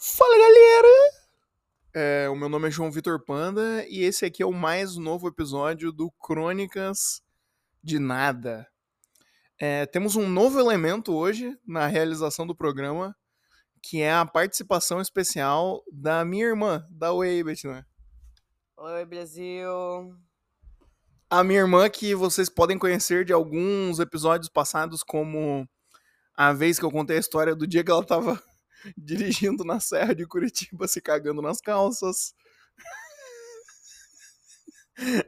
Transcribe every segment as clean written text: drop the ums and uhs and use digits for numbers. Fala, galera! O meu nome é João Vitor Panda e esse aqui é o mais novo episódio do Crônicas de Nada. Temos um novo elemento hoje na realização do programa, que é a participação especial da minha irmã. Dá oi, Bettina. Oi, Brasil! A minha irmã, que vocês podem conhecer de alguns episódios passados, como a vez que eu contei a história do dia que ela tava dirigindo na Serra de Curitiba, se cagando nas calças.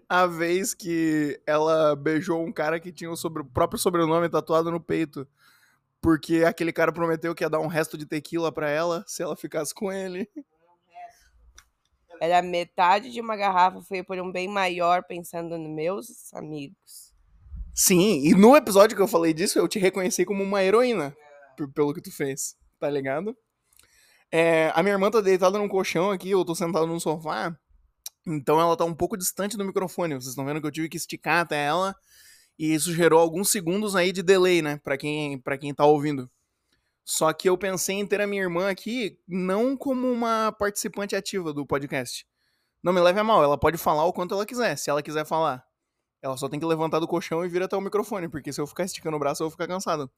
A vez que ela beijou um cara que tinha o próprio sobrenome tatuado no peito, porque aquele cara prometeu que ia dar um resto de tequila pra ela se ela ficasse com ele. Era metade de uma garrafa, foi por um bem maior, pensando nos meus amigos. Sim, e no episódio que eu falei disso, eu te reconheci como uma heroína, pelo que tu fez. Tá ligado? A minha irmã tá deitada num colchão aqui, eu tô sentado num sofá, então ela tá um pouco distante do microfone. Vocês estão vendo que eu tive que esticar até ela, e isso gerou alguns segundos aí de delay, né, pra quem tá ouvindo. Só que eu pensei em ter a minha irmã aqui, não como uma participante ativa do podcast. Não me leve a mal, ela pode falar o quanto ela quiser, se ela quiser falar. Ela só tem que levantar do colchão e vir até o microfone, porque se eu ficar esticando o braço, eu vou ficar cansado.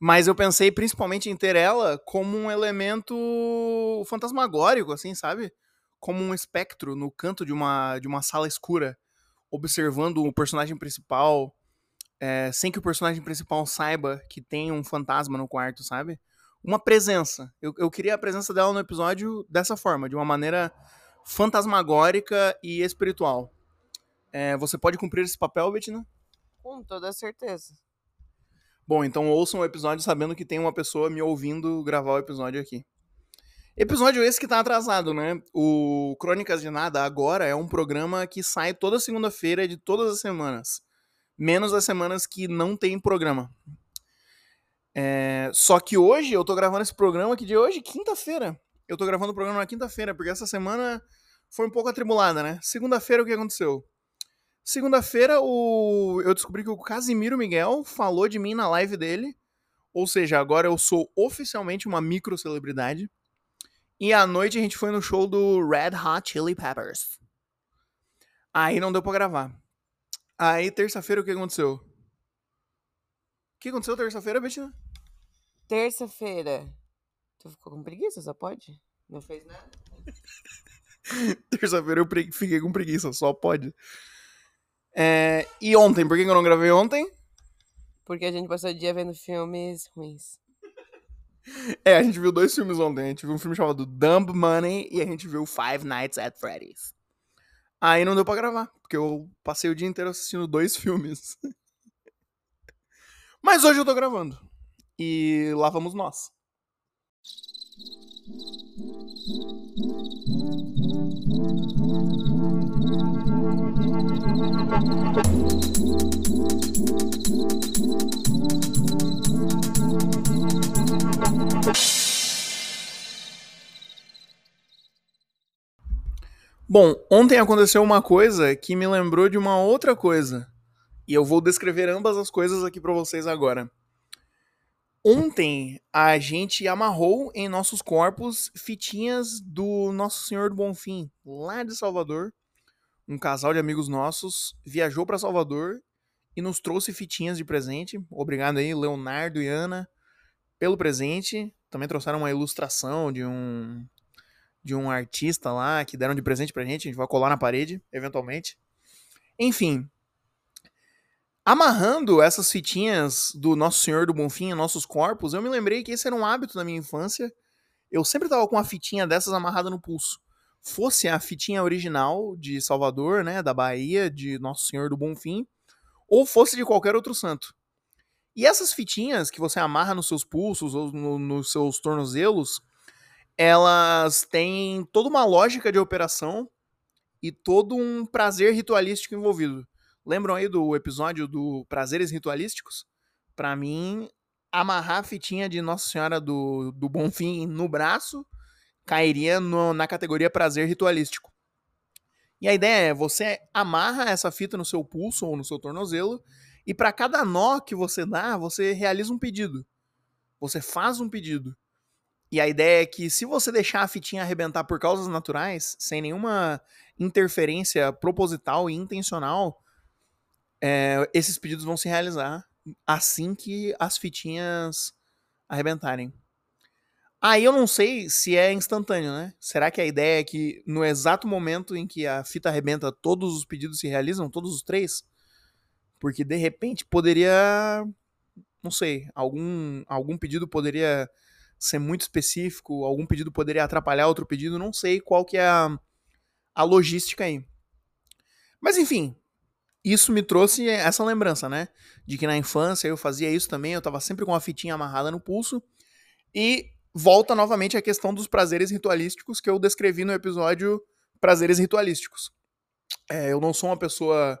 Mas eu pensei principalmente em ter ela como um elemento fantasmagórico, assim, sabe? Como um espectro no canto de uma sala escura, observando o personagem principal, sem que o personagem principal saiba que tem um fantasma no quarto, sabe? Uma presença. Eu queria a presença dela no episódio dessa forma, de uma maneira fantasmagórica e espiritual. Você pode cumprir esse papel, Bettina? Com toda certeza. Bom, então ouçam o episódio sabendo que tem uma pessoa me ouvindo gravar o episódio aqui. Episódio esse que tá atrasado, né? O Crônicas de Nada agora é um programa que sai toda segunda-feira de todas as semanas. Menos as semanas que não tem programa. Só que hoje eu tô gravando esse programa aqui de hoje, quinta-feira. Eu tô gravando o programa na quinta-feira, porque essa semana foi um pouco atribulada, né? Segunda-feira o que aconteceu? Segunda-feira, eu descobri que o Casimiro Miguel falou de mim na live dele. Ou seja, agora eu sou oficialmente uma microcelebridade. E à noite a gente foi no show do Red Hot Chili Peppers. Aí não deu pra gravar. Aí terça-feira o que aconteceu? O que aconteceu terça-feira, Bettina? Terça-feira. Tu ficou com preguiça, só pode? Não fez nada? Terça-feira eu fiquei com preguiça, só pode. E ontem, por que eu não gravei ontem? Porque a gente passou o dia vendo filmes ruins. A gente viu dois filmes ontem. A gente viu um filme chamado Dumb Money e a gente viu Five Nights at Freddy's. Aí não deu pra gravar, porque eu passei o dia inteiro assistindo dois filmes. Mas hoje eu tô gravando. E lá vamos nós. Bom, ontem aconteceu uma coisa que me lembrou de uma outra coisa. E eu vou descrever ambas as coisas aqui pra vocês agora. Ontem a gente amarrou em nossos corpos fitinhas do Nosso Senhor do Bonfim, lá de Salvador. Um casal de amigos nossos viajou pra Salvador e nos trouxe fitinhas de presente. Obrigado aí, Leonardo e Ana, pelo presente. Também trouxeram uma ilustração de um artista lá, que deram de presente pra gente. A gente vai colar na parede, eventualmente. Enfim, amarrando essas fitinhas do Nosso Senhor do Bonfim em nossos corpos, eu me lembrei que esse era um hábito da minha infância. Eu sempre tava com uma fitinha dessas amarrada no pulso. Fosse a fitinha original de Salvador, né, da Bahia, de Nosso Senhor do Bonfim, ou fosse de qualquer outro santo. E essas fitinhas que você amarra nos seus pulsos ou nos seus tornozelos, elas têm toda uma lógica de operação e todo um prazer ritualístico envolvido. Lembram aí do episódio do Prazeres Ritualísticos? Pra mim, amarrar a fitinha de Nossa Senhora do Bonfim no braço cairia na categoria prazer ritualístico. E a ideia é, você amarra essa fita no seu pulso ou no seu tornozelo e pra cada nó que você dá, você realiza um pedido. Você faz um pedido. E a ideia é que se você deixar a fitinha arrebentar por causas naturais, sem nenhuma interferência proposital e intencional, esses pedidos vão se realizar assim que as fitinhas arrebentarem. Aí eu não sei se é instantâneo, né? Será que a ideia é que no exato momento em que a fita arrebenta, todos os pedidos se realizam? Todos os três? Porque de repente poderia... Não sei, algum pedido poderia ser muito específico, algum pedido poderia atrapalhar outro pedido, não sei qual que é a logística aí. Mas enfim, isso me trouxe essa lembrança, né? De que na infância eu fazia isso também, eu tava sempre com a fitinha amarrada no pulso. E volta novamente a questão dos prazeres ritualísticos que eu descrevi no episódio Prazeres Ritualísticos. Eu não sou uma pessoa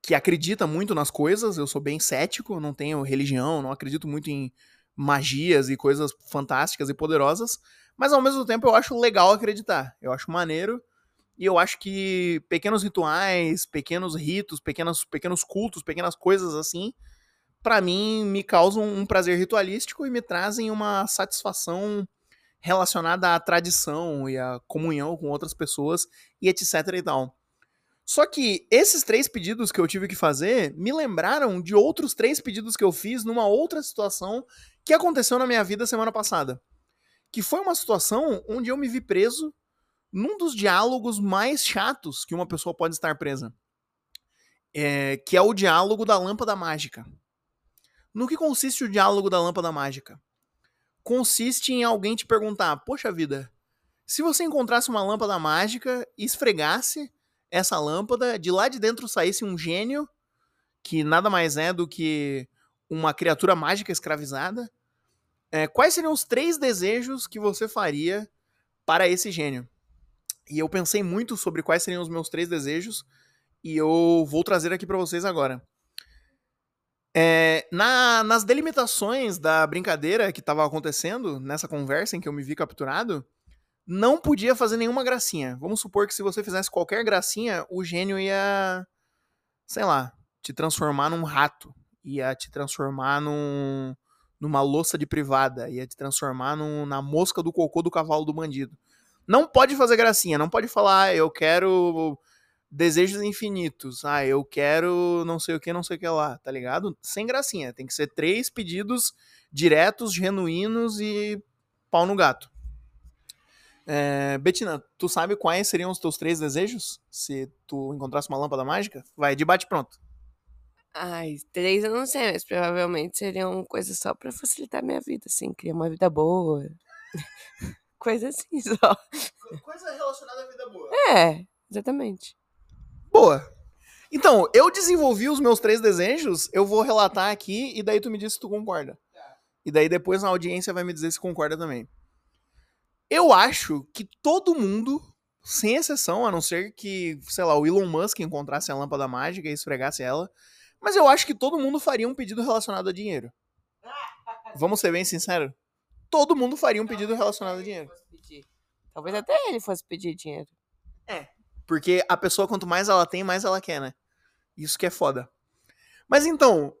que acredita muito nas coisas, eu sou bem cético, não tenho religião, não acredito muito em magias e coisas fantásticas e poderosas, mas ao mesmo tempo eu acho legal acreditar, eu acho maneiro, e eu acho que pequenos rituais, pequenos ritos, pequenos cultos, pequenas coisas assim, pra mim me causam um prazer ritualístico e me trazem uma satisfação relacionada à tradição e à comunhão com outras pessoas e etc e tal. Só que esses três pedidos que eu tive que fazer me lembraram de outros três pedidos que eu fiz numa outra situação que aconteceu na minha vida semana passada. Que foi uma situação onde eu me vi preso num dos diálogos mais chatos que uma pessoa pode estar presa. Que é o diálogo da lâmpada mágica. No que consiste o diálogo da lâmpada mágica? Consiste em alguém te perguntar, poxa vida, se você encontrasse uma lâmpada mágica e esfregasse essa lâmpada, de lá de dentro saísse um gênio, que nada mais é do que uma criatura mágica escravizada, quais seriam os três desejos que você faria para esse gênio? E eu pensei muito sobre quais seriam os meus três desejos, e eu vou trazer aqui para vocês agora. Nas delimitações da brincadeira que estava acontecendo, nessa conversa em que eu me vi capturado, não podia fazer nenhuma gracinha. Vamos supor que se você fizesse qualquer gracinha, o gênio ia, sei lá, te transformar num rato, ia te transformar numa louça de privada, ia te transformar na mosca do cocô do cavalo do bandido. Não pode fazer gracinha, não pode falar, eu quero desejos infinitos, eu quero não sei o que, não sei o que lá, tá ligado? Sem gracinha, tem que ser três pedidos diretos, genuínos e pau no gato. Bettina, tu sabe quais seriam os teus três desejos? Se tu encontrasse uma lâmpada mágica? Vai, de bate pronto. Ai, três eu não sei, mas provavelmente seriam coisas só pra facilitar minha vida, assim, criar uma vida boa. Coisa assim, só. Coisa relacionada à vida boa. Exatamente. Boa. Então, eu desenvolvi os meus três desejos, eu vou relatar aqui e daí tu me diz se tu concorda. E daí depois na audiência vai me dizer se concorda também. Eu acho que todo mundo, sem exceção, a não ser que, sei lá, o Elon Musk encontrasse a lâmpada mágica e esfregasse ela, mas eu acho que todo mundo faria um pedido relacionado a dinheiro. Vamos ser bem sinceros? Todo mundo faria um pedido relacionado a dinheiro. Talvez até ele fosse pedir dinheiro. Porque a pessoa, quanto mais ela tem, mais ela quer, né? Isso que é foda. Mas então...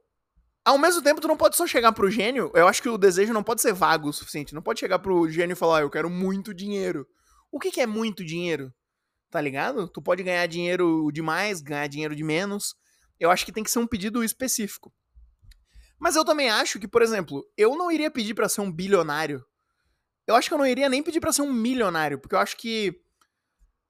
Ao mesmo tempo, tu não pode só chegar pro gênio, eu acho que o desejo não pode ser vago o suficiente, não pode chegar pro gênio e falar, eu quero muito dinheiro. O que é muito dinheiro? Tá ligado? Tu pode ganhar dinheiro de mais, ganhar dinheiro de menos, eu acho que tem que ser um pedido específico. Mas eu também acho que, por exemplo, eu não iria pedir pra ser um bilionário, eu acho que eu não iria nem pedir pra ser um milionário, porque eu acho que,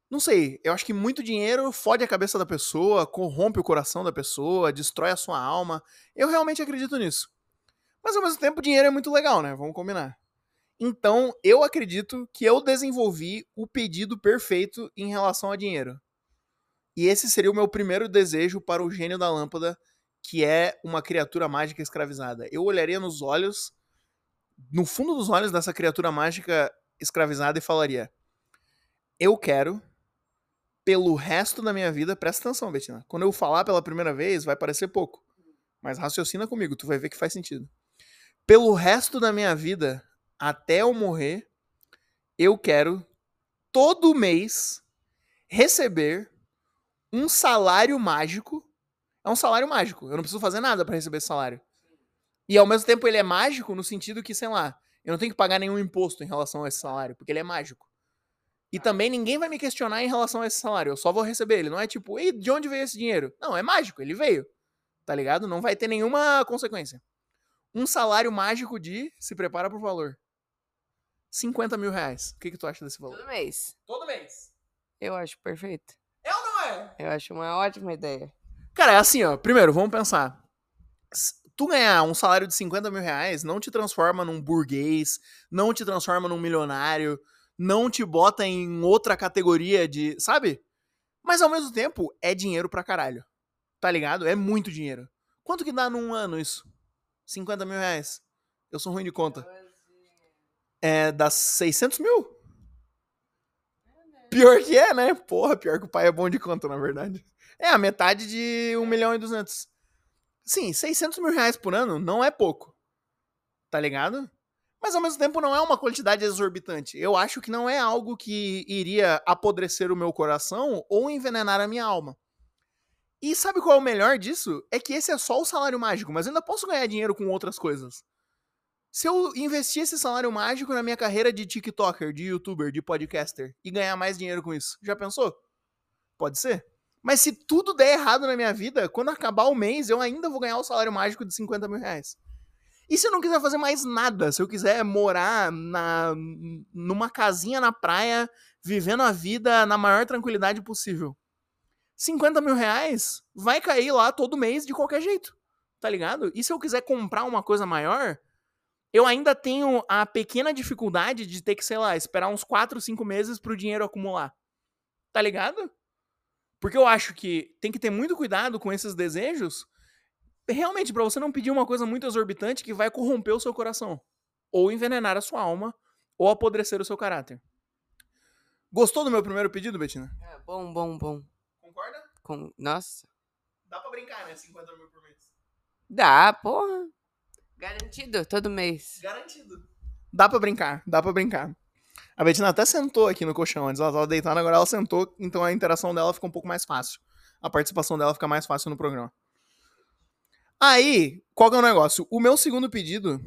não sei, eu acho que muito dinheiro fode a cabeça da pessoa, corrompe o coração da pessoa, destrói a sua alma. Eu realmente acredito nisso. Mas ao mesmo tempo, dinheiro é muito legal, né? Vamos combinar. Então, eu acredito que eu desenvolvi o pedido perfeito em relação a dinheiro. E esse seria o meu primeiro desejo para o gênio da lâmpada, que é uma criatura mágica escravizada. Eu olharia nos olhos, no fundo dos olhos dessa criatura mágica escravizada e falaria: eu quero... pelo resto da minha vida, presta atenção, Bettina. Quando eu falar pela primeira vez, vai parecer pouco. Mas raciocina comigo, tu vai ver que faz sentido. Pelo resto da minha vida, até eu morrer, eu quero, todo mês, receber um salário mágico. É um salário mágico, eu não preciso fazer nada pra receber esse salário. E ao mesmo tempo ele é mágico no sentido que, sei lá, Eu não tenho que pagar nenhum imposto em relação a esse salário, porque ele é mágico. E também ninguém vai me questionar em relação a esse salário. Eu só vou receber ele. Não é tipo, ei, de onde veio esse dinheiro? Não, é mágico, ele veio. Tá ligado? Não vai ter nenhuma consequência. Um salário mágico de... Se prepara pro valor. 50 mil reais. O que que tu acha desse valor? Todo mês. Todo mês. Eu acho perfeito. É ou não é? Eu acho uma ótima ideia. Cara, é assim, ó. Primeiro, vamos pensar. Tu ganhar um salário de 50 mil reais não te transforma num burguês, não te transforma num milionário, não te bota em outra categoria de... Sabe? Mas ao mesmo tempo, é dinheiro pra caralho. Tá ligado? É muito dinheiro. Quanto que dá num ano isso? 50 mil reais. Eu sou ruim de conta. É, dá 600 mil? Pior que é, né? Porra, pior que o pai é bom de conta, na verdade. É a metade de 1 milhão e 200. Sim, 600 mil reais por ano não é pouco. Tá ligado? Mas ao mesmo tempo não é uma quantidade exorbitante. Eu acho que não é algo que iria apodrecer o meu coração ou envenenar a minha alma. E sabe qual é o melhor disso? É que esse é só o salário mágico, mas eu ainda posso ganhar dinheiro com outras coisas. Se eu investir esse salário mágico na minha carreira de TikToker, de YouTuber, de podcaster e ganhar mais dinheiro com isso, já pensou? Pode ser. Mas se tudo der errado na minha vida, quando acabar o mês, eu ainda vou ganhar o salário mágico de 50 mil reais. E se eu não quiser fazer mais nada? Se eu quiser morar numa casinha na praia, vivendo a vida na maior tranquilidade possível? 50 mil reais vai cair lá todo mês de qualquer jeito, tá ligado? E se eu quiser comprar uma coisa maior, eu ainda tenho a pequena dificuldade de ter que, sei lá, esperar uns 4, 5 meses pro dinheiro acumular, tá ligado? Porque eu acho que tem que ter muito cuidado com esses desejos, realmente, pra você não pedir uma coisa muito exorbitante que vai corromper o seu coração, ou envenenar a sua alma, ou apodrecer o seu caráter. Gostou do meu primeiro pedido, Bettina? É, bom, bom, bom. Concorda? Nossa. Dá pra brincar, né? 50 mil por mês. Dá, porra. Garantido, todo mês. Garantido. Dá pra brincar, dá pra brincar. A Bettina até sentou aqui no colchão antes. Ela tava deitada, agora ela sentou, então a interação dela ficou um pouco mais fácil. A participação dela fica mais fácil no programa. Aí, qual que é o negócio? O meu segundo pedido,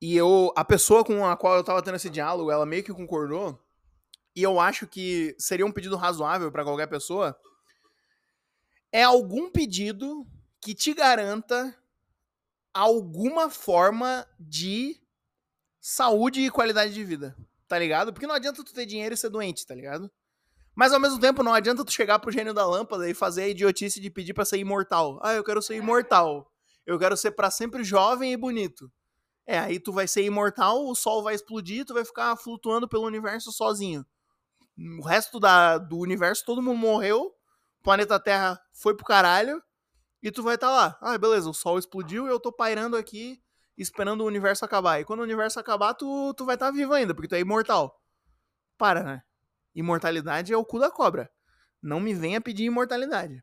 e a pessoa com a qual eu tava tendo esse diálogo, ela meio que concordou. E eu acho que seria um pedido razoável pra qualquer pessoa, é algum pedido que te garanta alguma forma de saúde e qualidade de vida, tá ligado? Porque não adianta tu ter dinheiro e ser doente, tá ligado? Mas ao mesmo tempo não adianta tu chegar pro gênio da lâmpada e fazer a idiotice de pedir pra ser imortal. Ah, eu quero ser imortal. Eu quero ser pra sempre jovem e bonito. É, aí tu vai ser imortal, o sol vai explodir, tu vai ficar flutuando pelo universo sozinho. O resto do universo, todo mundo morreu, o planeta Terra foi pro caralho, e tu vai estar lá. Ah, beleza, o sol explodiu e eu tô pairando aqui, esperando o universo acabar. E quando o universo acabar, tu vai estar vivo ainda, porque tu é imortal. Para, né? Imortalidade é o cu da cobra. Não me venha pedir imortalidade.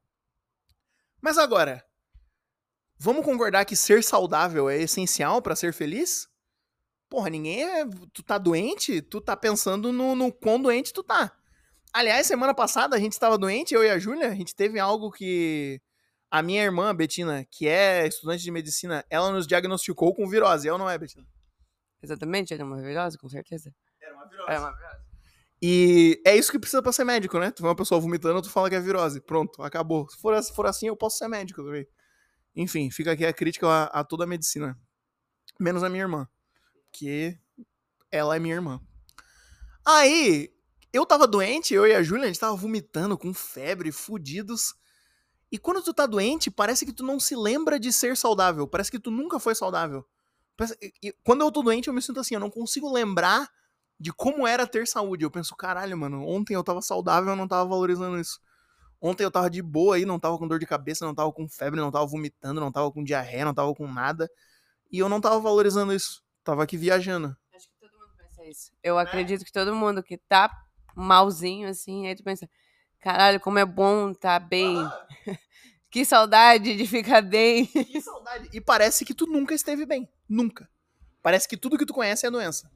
Mas agora, vamos concordar que ser saudável é essencial pra ser feliz? Porra, ninguém é... Tu tá doente, tu tá pensando no quão doente tu tá. Aliás, semana passada a gente tava doente, eu e a Júlia, a gente teve algo que a minha irmã, a Bettina, que é estudante de medicina, ela nos diagnosticou com virose, é ou não é, Bettina? Exatamente, era uma virose, com certeza. Era uma virose. Era uma virose. E é isso que precisa pra ser médico, né? Tu vê uma pessoa vomitando, tu fala que é virose. Pronto, acabou. Se for assim, eu posso ser médico também. Enfim, fica aqui a crítica a toda a medicina. Menos a minha irmã. Porque ela é minha irmã. Aí, eu tava doente, eu e a Júlia, a gente tava vomitando com febre, fudidos. E quando tu tá doente, parece que tu não se lembra de ser saudável. Parece que tu nunca foi saudável. Quando eu tô doente, eu me sinto assim, eu não consigo lembrar de como era ter saúde. Eu penso, caralho, mano, ontem eu tava saudável, eu não tava valorizando isso. Ontem eu tava de boa aí, não tava com dor de cabeça, não tava com febre, não tava vomitando, não tava com diarreia, não tava com nada. E eu não tava valorizando isso. Tava aqui viajando. Acho que todo mundo pensa isso. Eu acredito que todo mundo que tá malzinho, assim, aí tu pensa, caralho, como é bom tá bem. Ah. Que saudade de ficar bem. Que saudade. E parece que tu nunca esteve bem. Nunca. Parece que tudo que tu conhece é doença.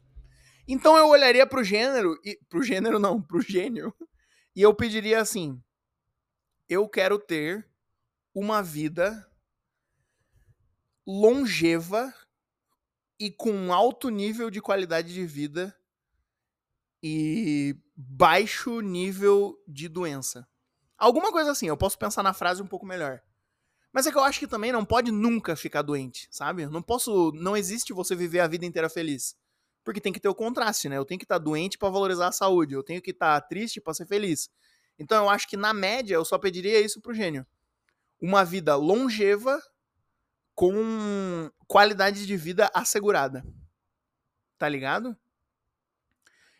Então eu olharia pro gênero, pro gênio, e eu pediria assim, eu quero ter uma vida longeva e com um alto nível de qualidade de vida e baixo nível de doença. Alguma coisa assim, eu posso pensar na frase um pouco melhor. Mas é que eu acho que também não pode nunca ficar doente, sabe? Não existe você viver a vida inteira feliz. Porque tem que ter o contraste, né? Eu tenho que estar doente pra valorizar a saúde, eu tenho que estar triste pra ser feliz. Então eu acho que na média eu só pediria isso pro gênio. Uma vida longeva com qualidade de vida assegurada. Tá ligado?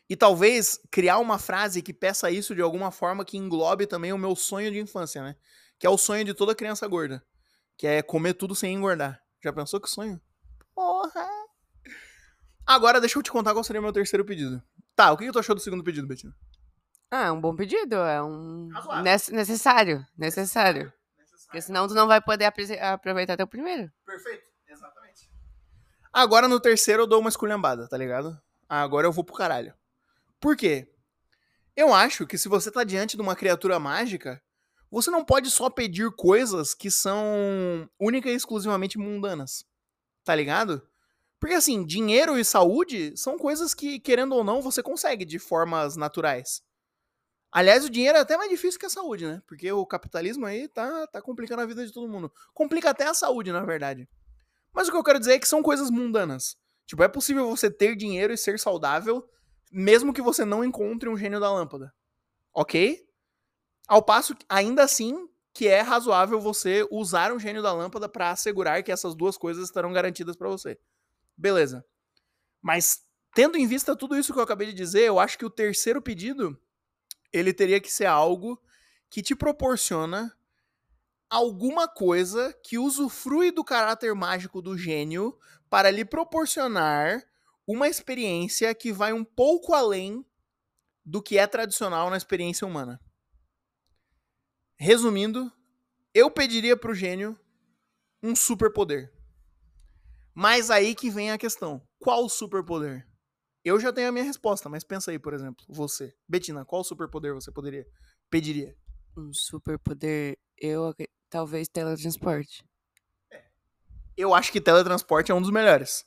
E talvez criar uma frase que peça isso de alguma forma que englobe também o meu sonho de infância, né? Que é o sonho de toda criança gorda. Que é comer tudo sem engordar. Já pensou que sonho? Porra! Agora deixa eu te contar qual seria o meu terceiro pedido. Tá, o que tu achou do segundo pedido, Bettina? Ah, é um bom pedido. É um... Necessário. Porque senão tu não vai poder aproveitar até o primeiro. Perfeito, exatamente. Agora no terceiro eu dou uma esculhambada, tá ligado? Agora eu vou pro caralho. Por quê? Eu acho que se você tá diante de uma criatura mágica, você não pode só pedir coisas que são única e exclusivamente mundanas, tá ligado? Porque assim, dinheiro e saúde são coisas que, querendo ou não, você consegue de formas naturais. Aliás, o dinheiro é até mais difícil que a saúde, né? Porque o capitalismo aí tá complicando a vida de todo mundo. Complica até a saúde, na verdade. Mas o que eu quero dizer é que são coisas mundanas. Tipo, é possível você ter dinheiro e ser saudável, mesmo que você não encontre um gênio da lâmpada. Ok? Ao passo, ainda assim, que é razoável você usar um gênio da lâmpada pra assegurar que essas duas coisas estarão garantidas pra você. Beleza. Mas, tendo em vista tudo isso que eu acabei de dizer, eu acho que o terceiro pedido, ele teria que ser algo que te proporciona alguma coisa que usufrui do caráter mágico do gênio para lhe proporcionar uma experiência que vai um pouco além do que é tradicional na experiência humana. Resumindo, eu pediria pro gênio um superpoder. Mas aí que vem a questão. Qual superpoder? Eu já tenho a minha resposta, mas pensa aí, por exemplo, você. Bettina, qual superpoder você pediria? Um superpoder, talvez teletransporte. Eu acho que teletransporte é um dos melhores.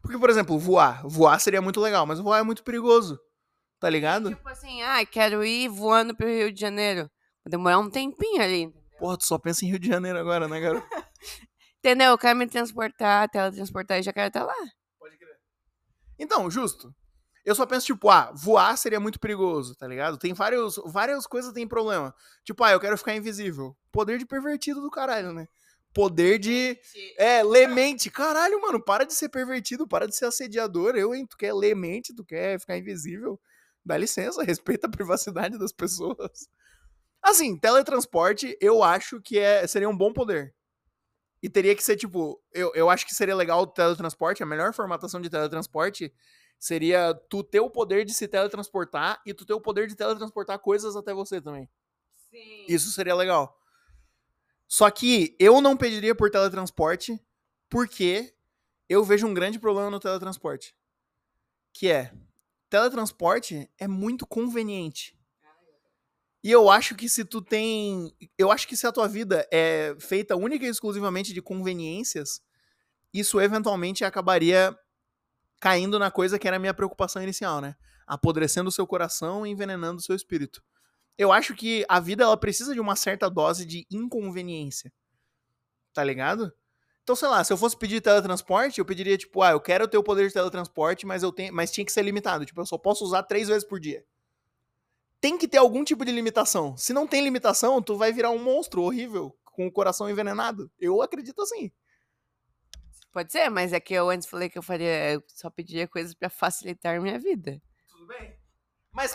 Porque, por exemplo, voar. Voar seria muito legal, mas voar é muito perigoso. Tá ligado? Tipo assim, quero ir voando pro Rio de Janeiro. Vou demorar um tempinho ali. Porra, tu só pensa em Rio de Janeiro agora, né, garoto? Entendeu? Eu quero me transportar, teletransportar e já quero estar lá. Pode crer. Então, justo. Eu só penso, tipo, voar seria muito perigoso, tá ligado? Tem várias coisas que tem problema. Tipo, eu quero ficar invisível. Poder de pervertido do caralho, né? Poder de... ler mente. Caralho, mano, para de ser pervertido, para de ser assediador. Tu quer ler mente, tu quer ficar invisível. Dá licença, respeita a privacidade das pessoas. Assim, teletransporte, eu acho que seria um bom poder. E teria que ser, tipo... Eu acho que seria legal o teletransporte, a melhor formatação de teletransporte... Seria tu ter o poder de se teletransportar e tu ter o poder de teletransportar coisas até você também. Sim. Isso seria legal. Só que eu não pediria por teletransporte porque eu vejo um grande problema no teletransporte. Que é, teletransporte é muito conveniente. E eu acho que se a tua vida é feita única e exclusivamente de conveniências, isso eventualmente acabaria... caindo na coisa que era a minha preocupação inicial, né? Apodrecendo o seu coração e envenenando o seu espírito. Eu acho que a vida, ela precisa de uma certa dose de inconveniência. Tá ligado? Então, sei lá, se eu fosse pedir teletransporte, eu pediria, tipo, eu quero ter o poder de teletransporte, mas tinha que ser limitado. Tipo, eu só posso usar 3 vezes por dia. Tem que ter algum tipo de limitação. Se não tem limitação, tu vai virar um monstro horrível, com o coração envenenado. Eu acredito assim. Pode ser, mas é que eu antes falei que eu só pediria coisas pra facilitar minha vida. Tudo bem. Mas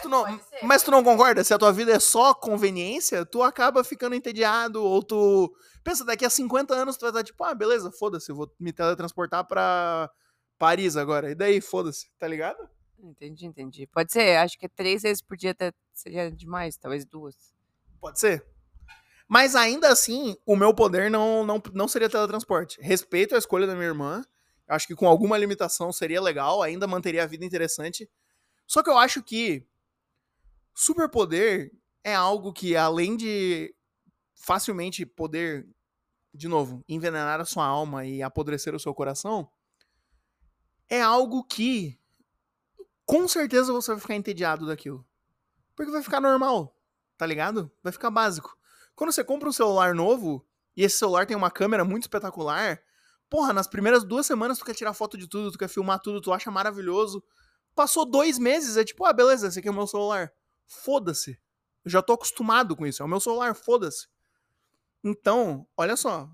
tu não concorda? Se a tua vida é só conveniência, tu acaba ficando entediado, ou tu... Pensa, daqui a 50 anos tu vai estar tipo, beleza, foda-se, eu vou me teletransportar pra Paris agora. E daí, foda-se, tá ligado? Entendi. Pode ser, acho que 3 vezes por dia até seria demais, talvez 2. Pode ser. Mas ainda assim, o meu poder não seria teletransporte. Respeito a escolha da minha irmã. Acho que com alguma limitação seria legal. Ainda manteria a vida interessante. Só que eu acho que superpoder é algo que, além de facilmente poder, de novo, envenenar a sua alma e apodrecer o seu coração, é algo que com certeza você vai ficar entediado daquilo. Porque vai ficar normal, tá ligado? Vai ficar básico. Quando você compra um celular novo, e esse celular tem uma câmera muito espetacular, porra, nas primeiras 2 semanas tu quer tirar foto de tudo, tu quer filmar tudo, tu acha maravilhoso. Passou 2 meses, é tipo, ah, beleza, esse aqui é o meu celular. Foda-se. Eu já tô acostumado com isso, é o meu celular, foda-se. Então, olha só,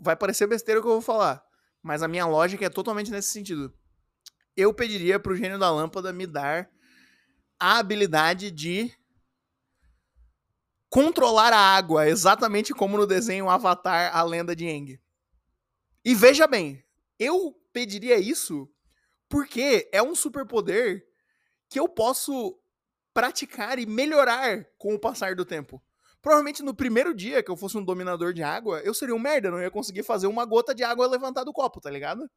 vai parecer besteira o que eu vou falar, mas a minha lógica é totalmente nesse sentido. Eu pediria pro gênio da lâmpada me dar a habilidade de controlar a água, exatamente como no desenho Avatar, a lenda de Aang. E veja bem, eu pediria isso porque é um superpoder que eu posso praticar e melhorar com o passar do tempo. Provavelmente no primeiro dia que eu fosse um dominador de água, eu seria um merda, não ia conseguir fazer uma gota de água levantar do copo, tá ligado?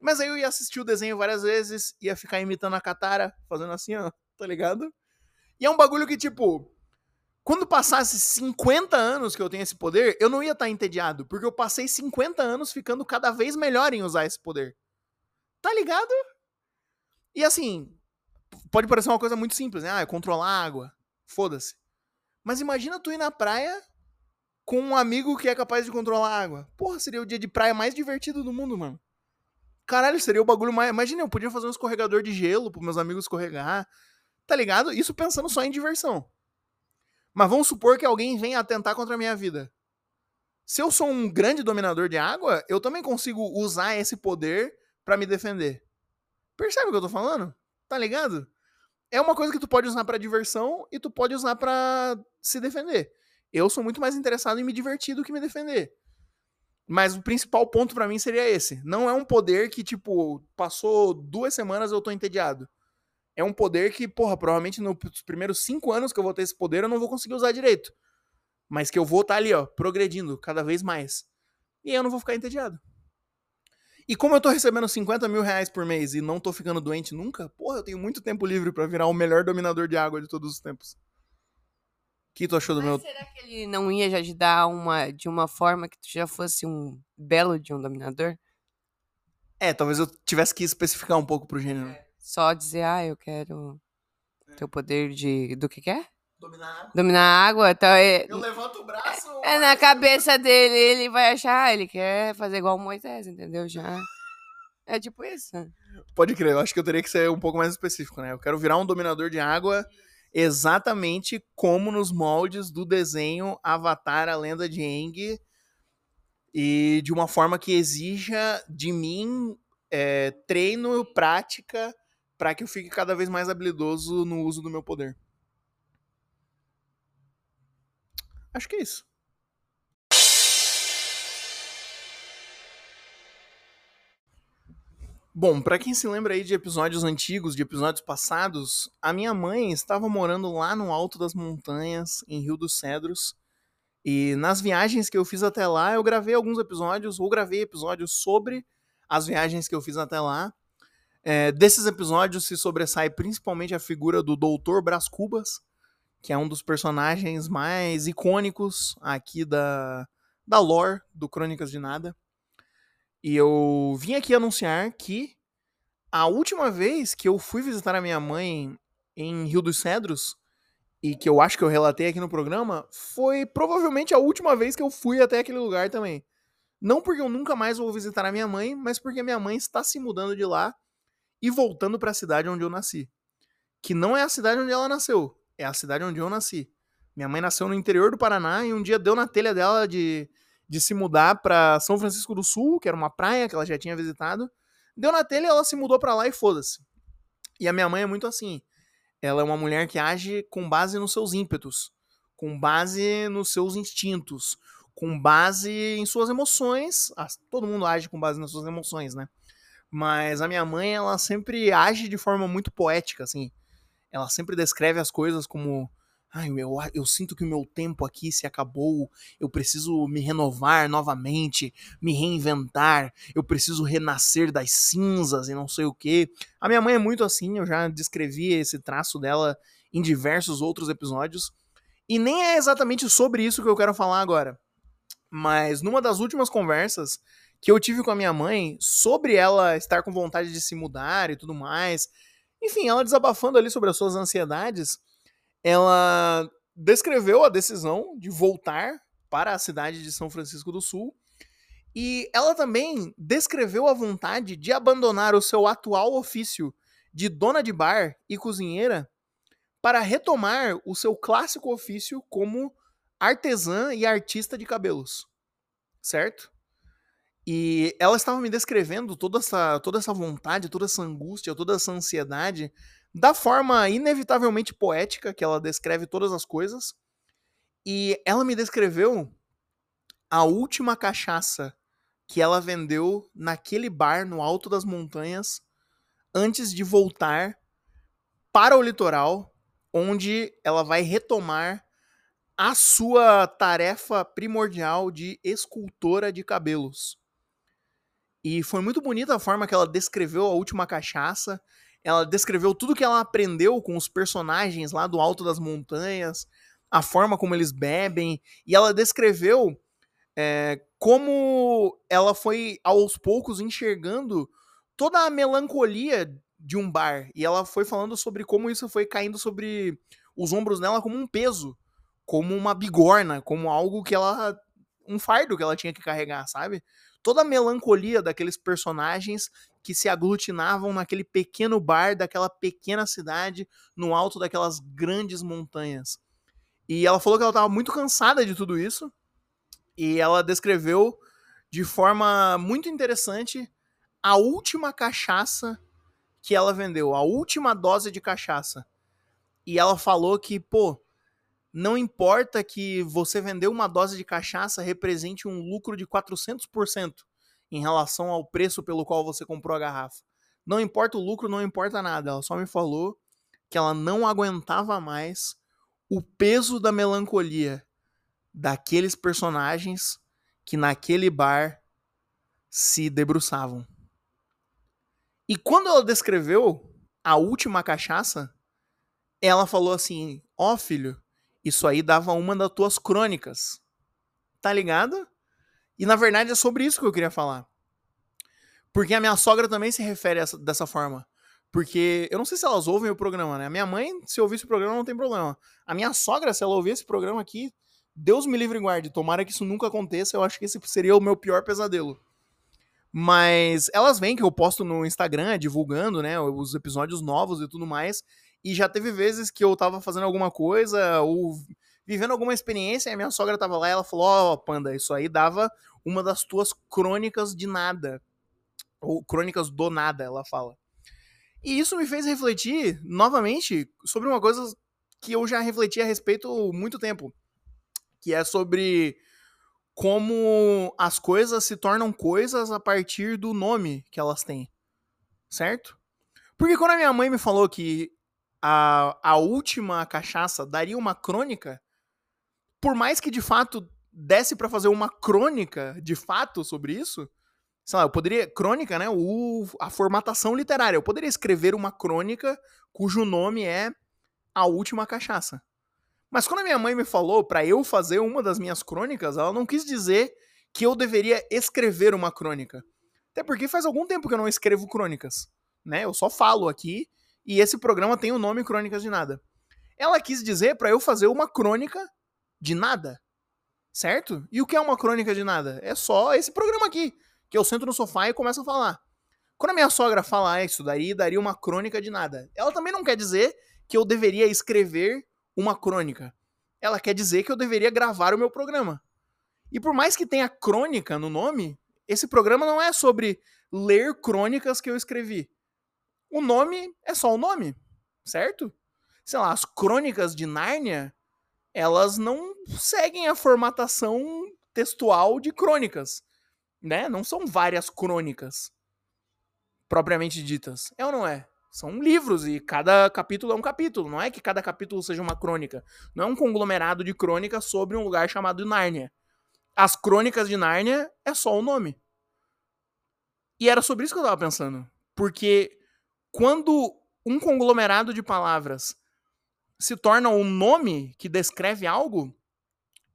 Mas aí eu ia assistir o desenho várias vezes, ia ficar imitando a Katara, fazendo assim, ó, tá ligado? E é um bagulho que, tipo, quando passasse 50 anos que eu tenho esse poder, eu não ia estar entediado, porque eu passei 50 anos ficando cada vez melhor em usar esse poder. Tá ligado? E assim, pode parecer uma coisa muito simples, né? Ah, é controlar a água, foda-se. Mas imagina tu ir na praia com um amigo que é capaz de controlar a água. Porra, seria o dia de praia mais divertido do mundo, mano. Caralho, seria o bagulho mais... Imagina, eu podia fazer um escorregador de gelo pros meus amigos escorregar. Tá ligado? Isso pensando só em diversão. Mas vamos supor que alguém venha atentar contra a minha vida. Se eu sou um grande dominador de água, eu também consigo usar esse poder pra me defender. Percebe o que eu tô falando? Tá ligado? É uma coisa que tu pode usar pra diversão e tu pode usar pra se defender. Eu sou muito mais interessado em me divertir do que me defender. Mas o principal ponto pra mim seria esse. Não é um poder que, tipo, passou 2 semanas e eu tô entediado. É um poder que, porra, provavelmente nos primeiros 5 anos que eu vou ter esse poder eu não vou conseguir usar direito. Mas que eu vou estar ali, ó, progredindo cada vez mais. E aí eu não vou ficar entediado. E como eu tô recebendo R$50 mil por mês e não tô ficando doente nunca, porra, eu tenho muito tempo livre pra virar o melhor dominador de água de todos os tempos. O que tu achou do meu... será que ele não ia já te dar de uma forma que tu já fosse um belo de um dominador? É, talvez eu tivesse que especificar um pouco pro gênero. É, só dizer, ah, eu quero teu poder de... do que é? Dominar a água. Dominar a água, então... eu levanto o braço... É, na cabeça dele, ele vai achar, ele quer fazer igual o Moisés, entendeu? Já. É tipo isso. Pode crer, eu acho que eu teria que ser um pouco mais específico, né? Eu quero virar um dominador de água exatamente como nos moldes do desenho Avatar, a lenda de Aang, e de uma forma que exija de mim treino, prática, para que eu fique cada vez mais habilidoso no uso do meu poder. Acho que é isso. Bom, pra quem se lembra aí de episódios antigos, de episódios passados, a minha mãe estava morando lá no Alto das Montanhas, em Rio dos Cedros, e nas viagens que eu fiz até lá, eu gravei alguns episódios, ou gravei episódios sobre as viagens que eu fiz até lá. Desses episódios se sobressai principalmente a figura do Dr. Brás Cubas, que é um dos personagens mais icônicos aqui da lore do Crônicas de Nada. E eu vim aqui anunciar que a última vez que eu fui visitar a minha mãe em Rio dos Cedros, e que eu acho que eu relatei aqui no programa, foi provavelmente a última vez que eu fui até aquele lugar também. Não porque eu nunca mais vou visitar a minha mãe, mas porque a minha mãe está se mudando de lá e voltando para a cidade onde eu nasci. Que não é a cidade onde ela nasceu. É a cidade onde eu nasci. Minha mãe nasceu no interior do Paraná e um dia deu na telha dela de se mudar pra São Francisco do Sul, que era uma praia que ela já tinha visitado. Deu na telha, ela se mudou pra lá e foda-se. E a minha mãe é muito assim. Ela é uma mulher que age com base nos seus ímpetos, com base nos seus instintos, com base em suas emoções. Todo mundo age com base nas suas emoções, né? Mas a minha mãe, ela sempre age de forma muito poética, assim. Ela sempre descreve as coisas como... Ai, eu sinto que o meu tempo aqui se acabou. Eu preciso me renovar novamente. Me reinventar. Eu preciso renascer das cinzas e não sei o quê. A minha mãe é muito assim. Eu já descrevi esse traço dela em diversos outros episódios. E nem é exatamente sobre isso que eu quero falar agora. Mas numa das últimas conversas que eu tive com a minha mãe sobre ela estar com vontade de se mudar e tudo mais. Enfim, ela desabafando ali sobre as suas ansiedades, ela descreveu a decisão de voltar para a cidade de São Francisco do Sul e ela também descreveu a vontade de abandonar o seu atual ofício de dona de bar e cozinheira para retomar o seu clássico ofício como artesã e artista de cabelos, certo? E ela estava me descrevendo toda essa vontade, toda essa angústia, toda essa ansiedade, da forma inevitavelmente poética que ela descreve todas as coisas. E ela me descreveu a última cachaça que ela vendeu naquele bar no Alto das Montanhas antes de voltar para o litoral, onde ela vai retomar a sua tarefa primordial de escultora de cabelos. E foi muito bonita a forma que ela descreveu a última cachaça. Ela descreveu tudo que ela aprendeu com os personagens lá do Alto das Montanhas, a forma como eles bebem. E ela descreveu como ela foi, aos poucos, enxergando toda a melancolia de um bar. E ela foi falando sobre como isso foi caindo sobre os ombros dela como um peso, como uma bigorna, como algo que ela... um fardo que ela tinha que carregar, sabe? Toda a melancolia daqueles personagens que se aglutinavam naquele pequeno bar daquela pequena cidade no alto daquelas grandes montanhas. E ela falou que ela estava muito cansada de tudo isso e ela descreveu de forma muito interessante a última cachaça que ela vendeu, a última dose de cachaça. E ela falou que, pô, não importa que você vender uma dose de cachaça represente um lucro de 400% em relação ao preço pelo qual você comprou a garrafa. Não importa o lucro, não importa nada. Ela só me falou que ela não aguentava mais o peso da melancolia daqueles personagens que naquele bar se debruçavam. E quando ela descreveu a última cachaça, ela falou assim: ó, filho, isso aí dava uma das tuas crônicas, tá ligado? E na verdade é sobre isso que eu queria falar. Porque a minha sogra também se refere dessa forma. Porque, eu não sei se elas ouvem o programa, né? A minha mãe, se ouvir esse programa, não tem problema. A minha sogra, se ela ouvir esse programa aqui, Deus me livre e guarde. Tomara que isso nunca aconteça, eu acho que esse seria o meu pior pesadelo. Mas elas veem que eu posto no Instagram, divulgando, né, os episódios novos e tudo mais. E já teve vezes que eu tava fazendo alguma coisa ou vivendo alguma experiência e a minha sogra tava lá e ela falou: ó, Panda, isso aí dava uma das tuas crônicas de nada. Ou crônicas do nada, ela fala. E isso me fez refletir novamente sobre uma coisa que eu já refleti a respeito há muito tempo. Que é sobre como as coisas se tornam coisas a partir do nome que elas têm. Certo? Porque quando a minha mãe me falou que a última cachaça daria uma crônica, por mais que de fato desse pra fazer uma crônica de fato sobre isso, sei lá, eu poderia, crônica, né, a formatação literária, eu poderia escrever uma crônica cujo nome é A Última Cachaça. Mas quando a minha mãe me falou pra eu fazer uma das minhas crônicas, ela não quis dizer que eu deveria escrever uma crônica, até porque faz algum tempo que eu não escrevo crônicas, né, eu só falo aqui. E esse programa tem o nome Crônicas de Nada. Ela quis dizer pra eu fazer uma crônica de nada, certo? E o que é uma crônica de nada? É só esse programa aqui, que eu sento no sofá e começo a falar. Quando a minha sogra fala: ah, isso daí daria uma crônica de nada, ela também não quer dizer que eu deveria escrever uma crônica. Ela quer dizer que eu deveria gravar o meu programa. E por mais que tenha crônica no nome, esse programa não é sobre ler crônicas que eu escrevi. O nome é só o nome, certo? Sei lá, as Crônicas de Nárnia, elas não seguem a formatação textual de crônicas, né? Não são várias crônicas propriamente ditas, é ou não é? São livros e cada capítulo é um capítulo, não é que cada capítulo seja uma crônica. Não é um conglomerado de crônicas sobre um lugar chamado Nárnia. As Crônicas de Nárnia é só o nome. E era sobre isso que eu tava pensando, porque... quando um conglomerado de palavras se torna um nome que descreve algo,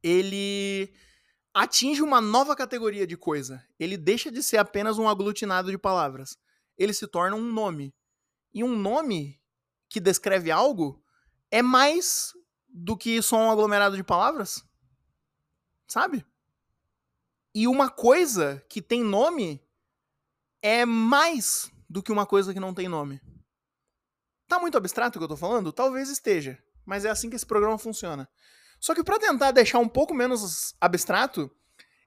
ele atinge uma nova categoria de coisa. Ele deixa de ser apenas um aglutinado de palavras. Ele se torna um nome. E um nome que descreve algo é mais do que só um aglomerado de palavras, sabe? E uma coisa que tem nome é mais do que uma coisa que não tem nome. Tá muito abstrato o que eu tô falando? Talvez esteja, mas é assim que esse programa funciona. Só que pra tentar deixar um pouco menos abstrato,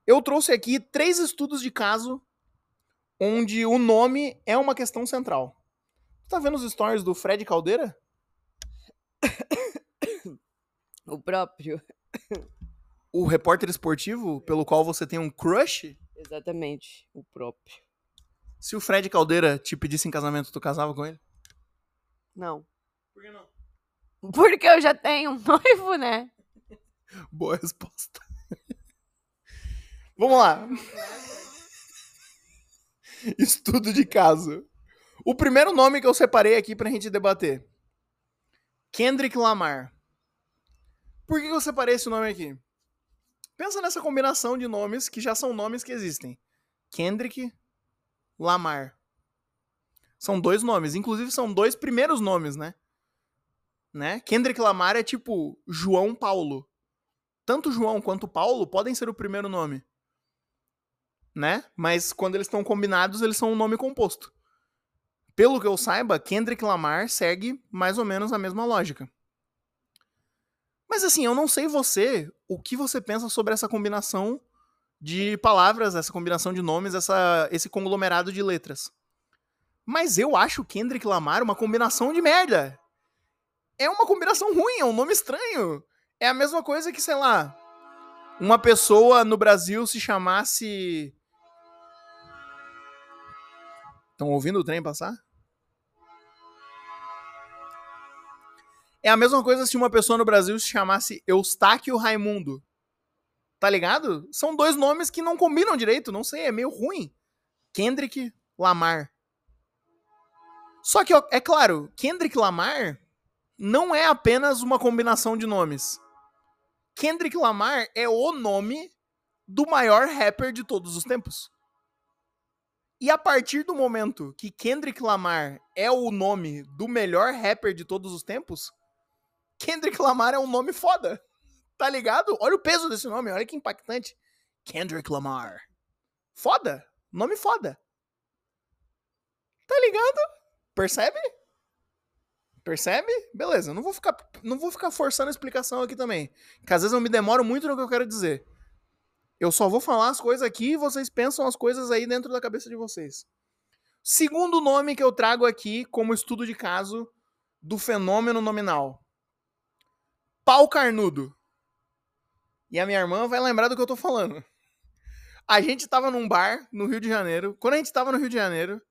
eu trouxe aqui 3 estudos de caso onde o nome é uma questão central. Tá vendo os stories do Fred Caldeira? O próprio. O repórter esportivo pelo qual você tem um crush? Exatamente, o próprio. Se o Fred Caldeira te pedisse em casamento, tu casava com ele? Não. Por que não? Porque eu já tenho um noivo, né? Boa resposta. Vamos lá. Estudo de caso. O primeiro nome que eu separei aqui pra gente debater. Kendrick Lamar. Por que eu separei esse nome aqui? Pensa nessa combinação de nomes que já são nomes que existem. Kendrick Lamar. São 2 nomes. Inclusive são 2 primeiros nomes, né? Kendrick Lamar é tipo João Paulo. Tanto João quanto Paulo podem ser o primeiro nome, né? Mas quando eles estão combinados, eles são um nome composto. Pelo que eu saiba, Kendrick Lamar segue mais ou menos a mesma lógica. Mas assim, eu não sei você, o que você pensa sobre essa combinação de palavras, essa combinação de nomes, esse conglomerado de letras. Mas eu acho Kendrick Lamar uma combinação de merda. É uma combinação ruim, é um nome estranho. É a mesma coisa que, sei lá, uma pessoa no Brasil se chamasse... Estão ouvindo o trem passar? É a mesma coisa se uma pessoa no Brasil se chamasse Eustáquio Raimundo. Tá ligado? São 2 nomes que não combinam direito, não sei, é meio ruim. Kendrick Lamar. Só que, é claro, Kendrick Lamar não é apenas uma combinação de nomes. Kendrick Lamar é o nome do maior rapper de todos os tempos. E a partir do momento que Kendrick Lamar é o nome do melhor rapper de todos os tempos, Kendrick Lamar é um nome foda, tá ligado? Olha o peso desse nome, olha que impactante. Kendrick Lamar. Foda, nome foda. Tá ligado? Percebe? Percebe? Beleza, não vou ficar forçando a explicação aqui também, porque às vezes eu me demoro muito no que eu quero dizer. Eu só vou falar as coisas aqui e vocês pensam as coisas aí dentro da cabeça de vocês. Segundo nome que eu trago aqui como estudo de caso do fenômeno nominal. Pau carnudo. E a minha irmã vai lembrar do que eu tô falando. A gente tava num bar no Rio de Janeiro. Quando a gente tava no Rio de Janeiro,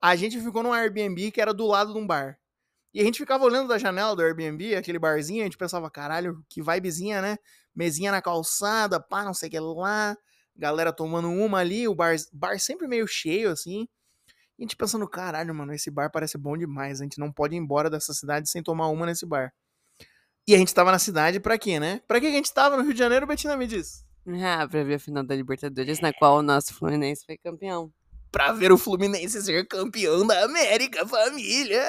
a gente ficou num Airbnb que era do lado de um bar. E a gente ficava olhando da janela do Airbnb, aquele barzinho, a gente pensava, caralho, que vibezinha, né? Mesinha na calçada, pá, não sei o que lá. Galera tomando uma ali, o bar sempre meio cheio, assim. E a gente pensando, caralho, mano, esse bar parece bom demais. A gente não pode ir embora dessa cidade sem tomar uma nesse bar. E a gente tava na cidade pra quê, né? Pra que a gente tava no Rio de Janeiro, Bettina, me diz? Ah, pra ver a final da Libertadores, na qual o nosso Fluminense foi campeão. Pra ver o Fluminense ser campeão da América, família!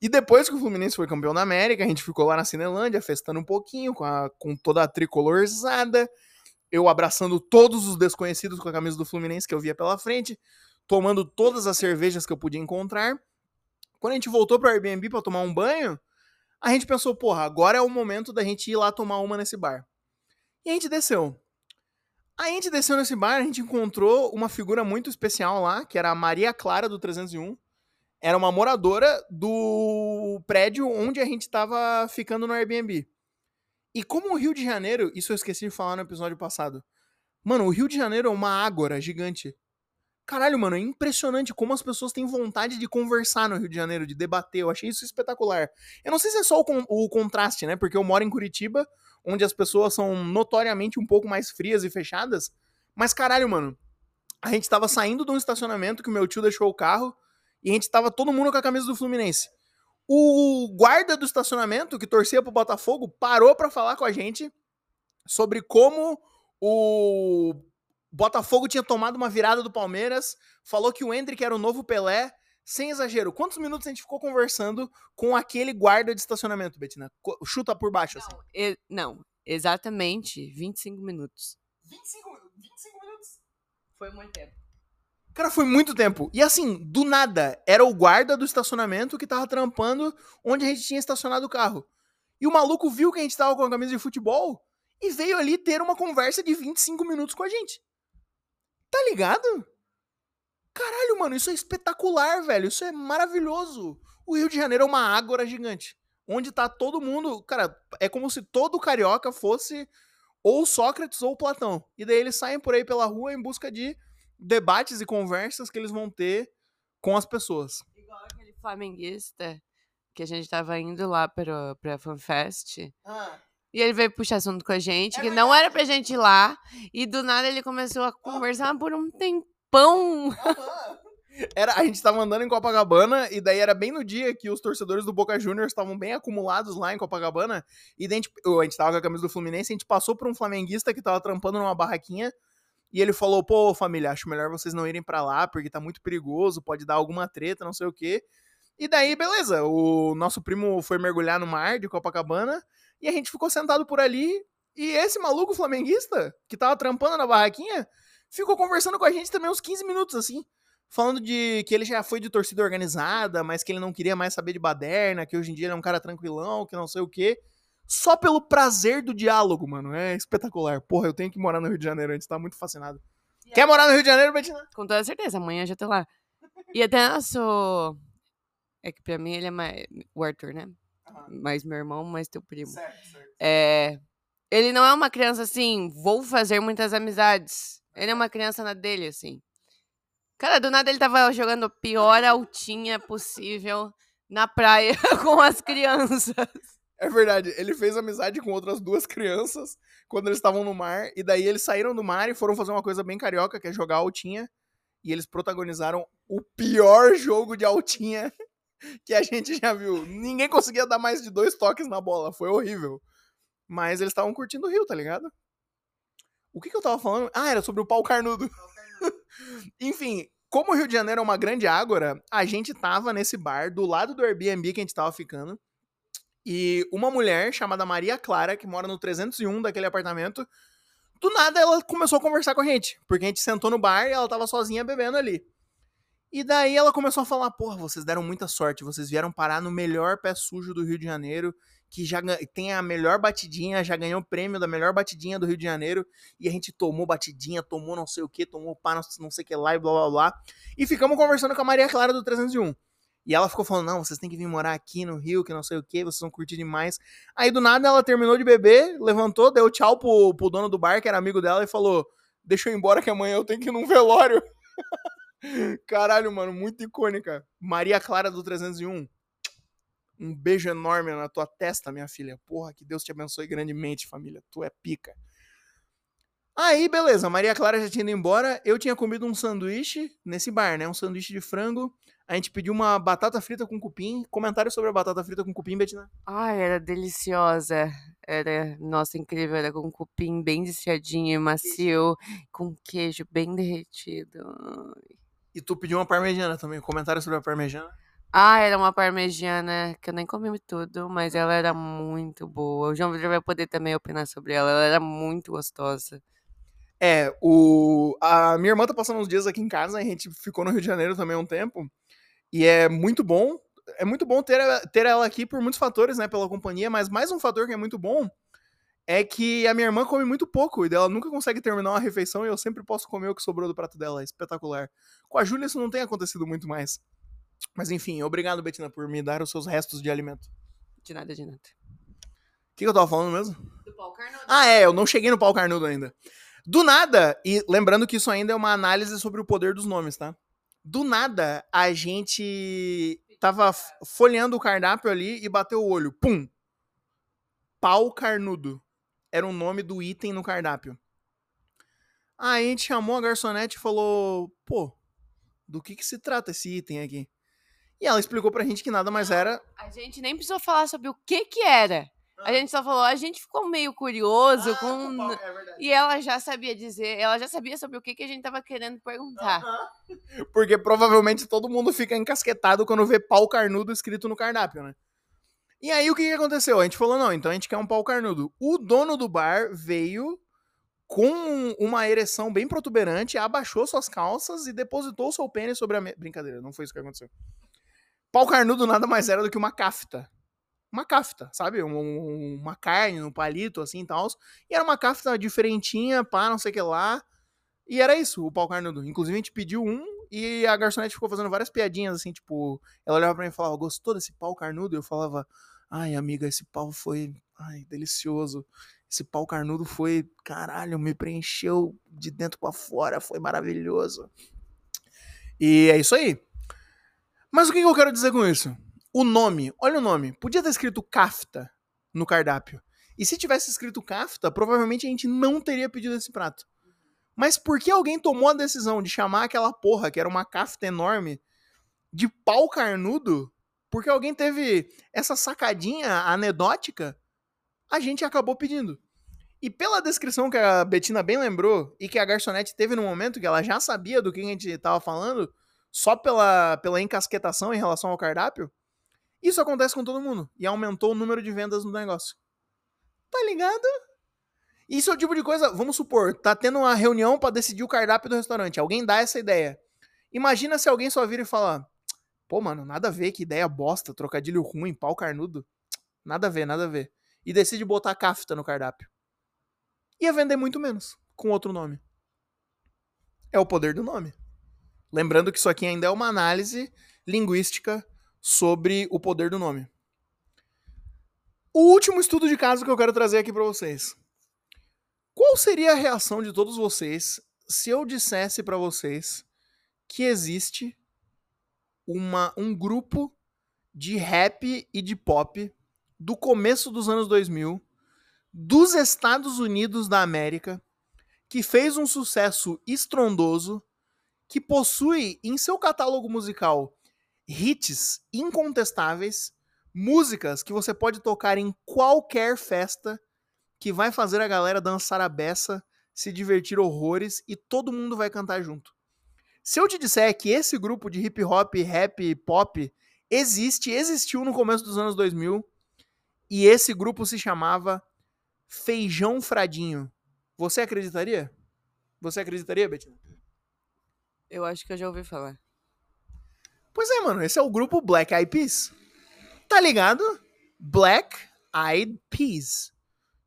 E depois que o Fluminense foi campeão da América, a gente ficou lá na Cinelândia, festando um pouquinho, com toda a tricolorzada, eu abraçando todos os desconhecidos com a camisa do Fluminense que eu via pela frente, tomando todas as cervejas que eu podia encontrar. Quando a gente voltou pro Airbnb pra tomar um banho, a gente pensou, porra, agora é o momento da gente ir lá tomar uma nesse bar. E a gente desceu. Aí a gente desceu nesse bar, a gente encontrou uma figura muito especial lá, que era a Maria Clara do 301, era uma moradora do prédio onde a gente estava ficando no Airbnb. E como o Rio de Janeiro... Isso eu esqueci de falar no episódio passado. Mano, o Rio de Janeiro é uma ágora gigante. Caralho, mano, é impressionante como as pessoas têm vontade de conversar no Rio de Janeiro, de debater. Eu achei isso espetacular. Eu não sei se é só o contraste, né? Porque eu moro em Curitiba, onde as pessoas são notoriamente um pouco mais frias e fechadas. Mas caralho, mano, a gente estava saindo de um estacionamento que o meu tio deixou o carro... E a gente tava todo mundo com a camisa do Fluminense. O guarda do estacionamento, que torcia pro Botafogo, parou pra falar com a gente sobre como O Botafogo tinha tomado uma virada do Palmeiras, falou que o Kendrick era o novo Pelé, sem exagero. Quantos minutos a gente ficou conversando com aquele guarda de estacionamento, Bettina? Chuta por baixo, assim. Não, exatamente 25 minutos. 25 minutos? Foi muito tempo. Cara, foi muito tempo. E assim, do nada, era o guarda do estacionamento que tava trampando onde a gente tinha estacionado o carro. E o maluco viu que a gente tava com a camisa de futebol e veio ali ter uma conversa de 25 minutos com a gente. Tá ligado? Caralho, mano, isso é espetacular, velho. Isso é maravilhoso. O Rio de Janeiro é uma ágora gigante, onde tá todo mundo... Cara, é como se todo carioca fosse ou Sócrates ou Platão. E daí eles saem por aí pela rua em busca de debates e conversas que eles vão ter com as pessoas. Igual aquele flamenguista que a gente tava indo lá pra FanFest. Ah. E ele veio puxar assunto com a gente, que não era pra gente ir lá. E do nada ele começou a conversar por um tempão. A gente tava andando em Copacabana, e daí era bem no dia que os torcedores do Boca Juniors estavam bem acumulados lá em Copacabana, e daí a gente tava com a camisa do Fluminense, a gente passou por um flamenguista que tava trampando numa barraquinha, e ele falou, pô, família, acho melhor vocês não irem pra lá, porque tá muito perigoso, pode dar alguma treta, não sei o quê. E daí, beleza, o nosso primo foi mergulhar no mar de Copacabana, e a gente ficou sentado por ali, e esse maluco flamenguista, que tava trampando na barraquinha, ficou conversando com a gente também uns 15 minutos, assim, falando de que ele já foi de torcida organizada, mas que ele não queria mais saber de baderna, que hoje em dia ele é um cara tranquilão, que não sei o quê. Só pelo prazer do diálogo, mano. É espetacular. Porra, eu tenho que morar no Rio de Janeiro. A gente tá muito fascinado. E quer morar no Rio de Janeiro, Bettina? Com toda certeza. Amanhã já tô lá. E até nosso... É que pra mim ele é mais... o Arthur, né? Uhum. Mais meu irmão, mais teu primo. Certo. É... Ele não é uma criança assim, vou fazer muitas amizades. Ele é uma criança na dele, assim. Cara, do nada ele tava jogando a pior altinha possível na praia com as crianças. É verdade, ele fez amizade com outras duas crianças quando eles estavam no mar, e daí eles saíram do mar e foram fazer uma coisa bem carioca, que é jogar altinha, e eles protagonizaram o pior jogo de altinha que a gente já viu. Ninguém conseguia dar mais de 2 toques na bola, foi horrível. Mas eles estavam curtindo o rio, tá ligado? O que eu tava falando? Ah, era sobre o pau carnudo. Enfim, como o Rio de Janeiro é uma grande ágora, a gente tava nesse bar do lado do Airbnb que a gente tava ficando, e uma mulher chamada Maria Clara, que mora no 301 daquele apartamento, do nada ela começou a conversar com a gente, porque a gente sentou no bar e ela tava sozinha bebendo ali. E daí ela começou a falar, porra, vocês deram muita sorte, vocês vieram parar no melhor pé sujo do Rio de Janeiro, que já tem a melhor batidinha, já ganhou o prêmio da melhor batidinha do Rio de Janeiro, e a gente tomou batidinha, tomou não sei o que, tomou pá, não sei o que lá e blá blá blá, e ficamos conversando com a Maria Clara do 301, e ela ficou falando, não, vocês têm que vir morar aqui no Rio, que não sei o que, vocês vão curtir demais. Aí do nada ela terminou de beber, levantou, deu tchau pro dono do bar, que era amigo dela, e falou, deixa eu ir embora que amanhã eu tenho que ir num velório. Caralho, mano, muito icônica. Maria Clara do 301, um beijo enorme na tua testa, minha filha. Porra, que Deus te abençoe grandemente, família. Tu é pica. Aí, beleza. Maria Clara já tinha ido embora. Eu tinha comido um sanduíche nesse bar, né? Um sanduíche de frango. A gente pediu uma batata frita com cupim. Comentário sobre a batata frita com cupim, Bettina? Ai, era deliciosa. Era, nossa, incrível. Era com cupim bem desfiadinho e macio. Com queijo bem derretido. E tu pediu uma parmegiana também. Comentário sobre a parmegiana? Ah, era uma parmegiana que eu nem comi tudo, mas ela era muito boa. O João Vitor vai poder também opinar sobre ela. Ela era muito gostosa. É, a minha irmã tá passando uns dias aqui em casa, a gente ficou no Rio de Janeiro também há um tempo. E é muito bom ter ela aqui por muitos fatores, né, pela companhia. Mas mais um fator que é muito bom é que a minha irmã come muito pouco, e ela nunca consegue terminar uma refeição, e eu sempre posso comer o que sobrou do prato dela. É espetacular. Com a Júlia isso não tem acontecido muito mais. Mas enfim, obrigado, Bettina, por me dar os seus restos de alimento. De nada, de nada. O que eu tava falando mesmo? Do pau carnudo. Ah, é, eu não cheguei no pau carnudo ainda. Do nada, e lembrando que isso ainda é uma análise sobre o poder dos nomes, tá? Do nada, a gente tava folheando o cardápio ali e bateu o olho. Pum! Pau carnudo. Era o nome do item no cardápio. Aí a gente chamou a garçonete e falou, pô, do que se trata esse item aqui? E ela explicou pra gente que nada mais era... A gente nem precisou falar sobre o que era. A gente só falou, a gente ficou meio curioso com... É verdade. E ela já sabia dizer, ela já sabia sobre o que a gente tava querendo perguntar. Uh-huh. Porque provavelmente todo mundo fica encasquetado quando vê pau carnudo escrito no cardápio, né? E aí o que aconteceu? A gente falou, não, então a gente quer um pau carnudo. O dono do bar veio com uma ereção bem protuberante, abaixou suas calças e depositou seu pênis sobre a mesa. Brincadeira, não foi isso que aconteceu. Pau carnudo nada mais era do que uma cafta. Uma cafta, sabe? Uma carne no palito, assim, e tal. E era uma cafta diferentinha, pá, não sei o que lá. E era isso, o pau carnudo. Inclusive, a gente pediu um e a garçonete ficou fazendo várias piadinhas, assim, tipo... Ela olhava pra mim e falava, gostou desse pau carnudo? E eu falava, ai, amiga, esse pau foi... Ai, delicioso. Esse pau carnudo foi... Caralho, me preencheu de dentro pra fora. Foi maravilhoso. E é isso aí. Mas o que eu quero dizer com isso? O nome, olha o nome, podia ter escrito kafta no cardápio. E se tivesse escrito kafta, provavelmente a gente não teria pedido esse prato. Mas por que alguém tomou a decisão de chamar aquela porra, que era uma kafta enorme, de pau carnudo? Porque alguém teve essa sacadinha anedótica, a gente acabou pedindo. E pela descrição que a Bettina bem lembrou, e que a garçonete teve no momento, que ela já sabia do que a gente estava falando, só pela encasquetação em relação ao cardápio, isso acontece com todo mundo. E aumentou o número de vendas no negócio. Tá ligado? Isso é o tipo de coisa... Vamos supor, tá tendo uma reunião pra decidir o cardápio do restaurante. Alguém dá essa ideia. Imagina se alguém só vira e fala... Pô, mano, nada a ver, que ideia bosta. Trocadilho ruim, pau carnudo. Nada a ver, nada a ver. E decide botar kafta no cardápio. Ia vender muito menos. Com outro nome. É o poder do nome. Lembrando que isso aqui ainda é uma análise linguística... sobre o poder do nome. O último estudo de caso que eu quero trazer aqui pra vocês. Qual seria a reação de todos vocês se eu dissesse pra vocês que existe um grupo de rap e de pop do começo dos anos 2000, dos Estados Unidos da América, que fez um sucesso estrondoso, que possui em seu catálogo musical hits incontestáveis, músicas que você pode tocar em qualquer festa, que vai fazer a galera dançar a beça, se divertir horrores e todo mundo vai cantar junto. Se eu te disser que esse grupo de hip hop, rap e pop existiu no começo dos anos 2000 e esse grupo se chamava Feijão Fradinho, você acreditaria? Você acreditaria, Bettina? Eu acho que eu já ouvi falar. Pois é, mano, esse é o grupo Black Eyed Peas. Tá ligado? Black Eyed Peas.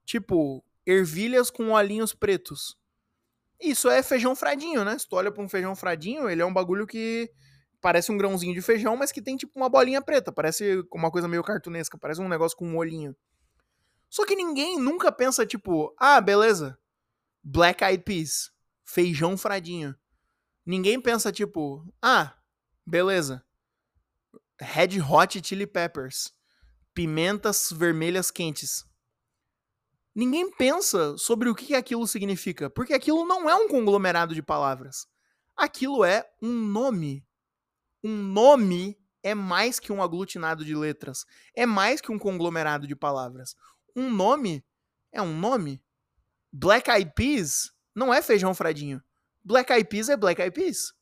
Tipo, ervilhas com olhinhos pretos. Isso é feijão fradinho, né? Se tu olha pra um feijão fradinho, ele é um bagulho que parece um grãozinho de feijão, mas que tem tipo uma bolinha preta. Parece uma coisa meio cartunesca, parece um negócio com um olhinho. Só que ninguém nunca pensa, tipo, ah, beleza, Black Eyed Peas, feijão fradinho. Ninguém pensa, tipo, ah... Beleza. Red Hot Chili Peppers. Pimentas vermelhas quentes. Ninguém pensa sobre o que aquilo significa, porque aquilo não é um conglomerado de palavras. Aquilo é um nome. Um nome é mais que um aglutinado de letras. É mais que um conglomerado de palavras. Um nome é um nome. Black Eyed Peas não é feijão fradinho. Black Eyed Peas é Black Eyed Peas.